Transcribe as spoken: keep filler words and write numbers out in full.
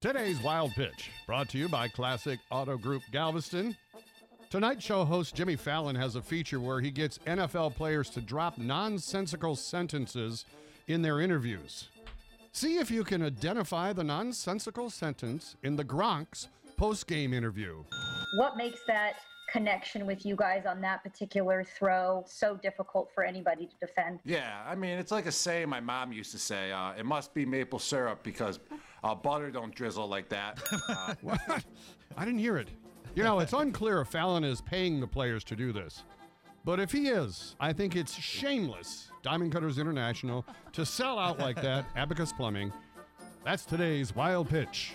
Today's Wild Pitch, brought to you by Classic Auto Group Galveston. Tonight's show host Jimmy Fallon has a feature where he gets N F L players to drop nonsensical sentences in their interviews. See if you can identify the nonsensical sentence in the Gronk's post-game interview. What makes that connection with you guys on that particular throw so difficult for anybody to defend? Yeah, I mean, it's like a saying my mom used to say, uh, it must be maple syrup because uh, butter don't drizzle like that. Uh, what? I didn't hear it. You know, it's unclear if Fallon is paying the players to do this. But if he is, I think it's shameless, Diamond Cutters International, to sell out like that. Abacus Plumbing. That's today's Wild Pitch.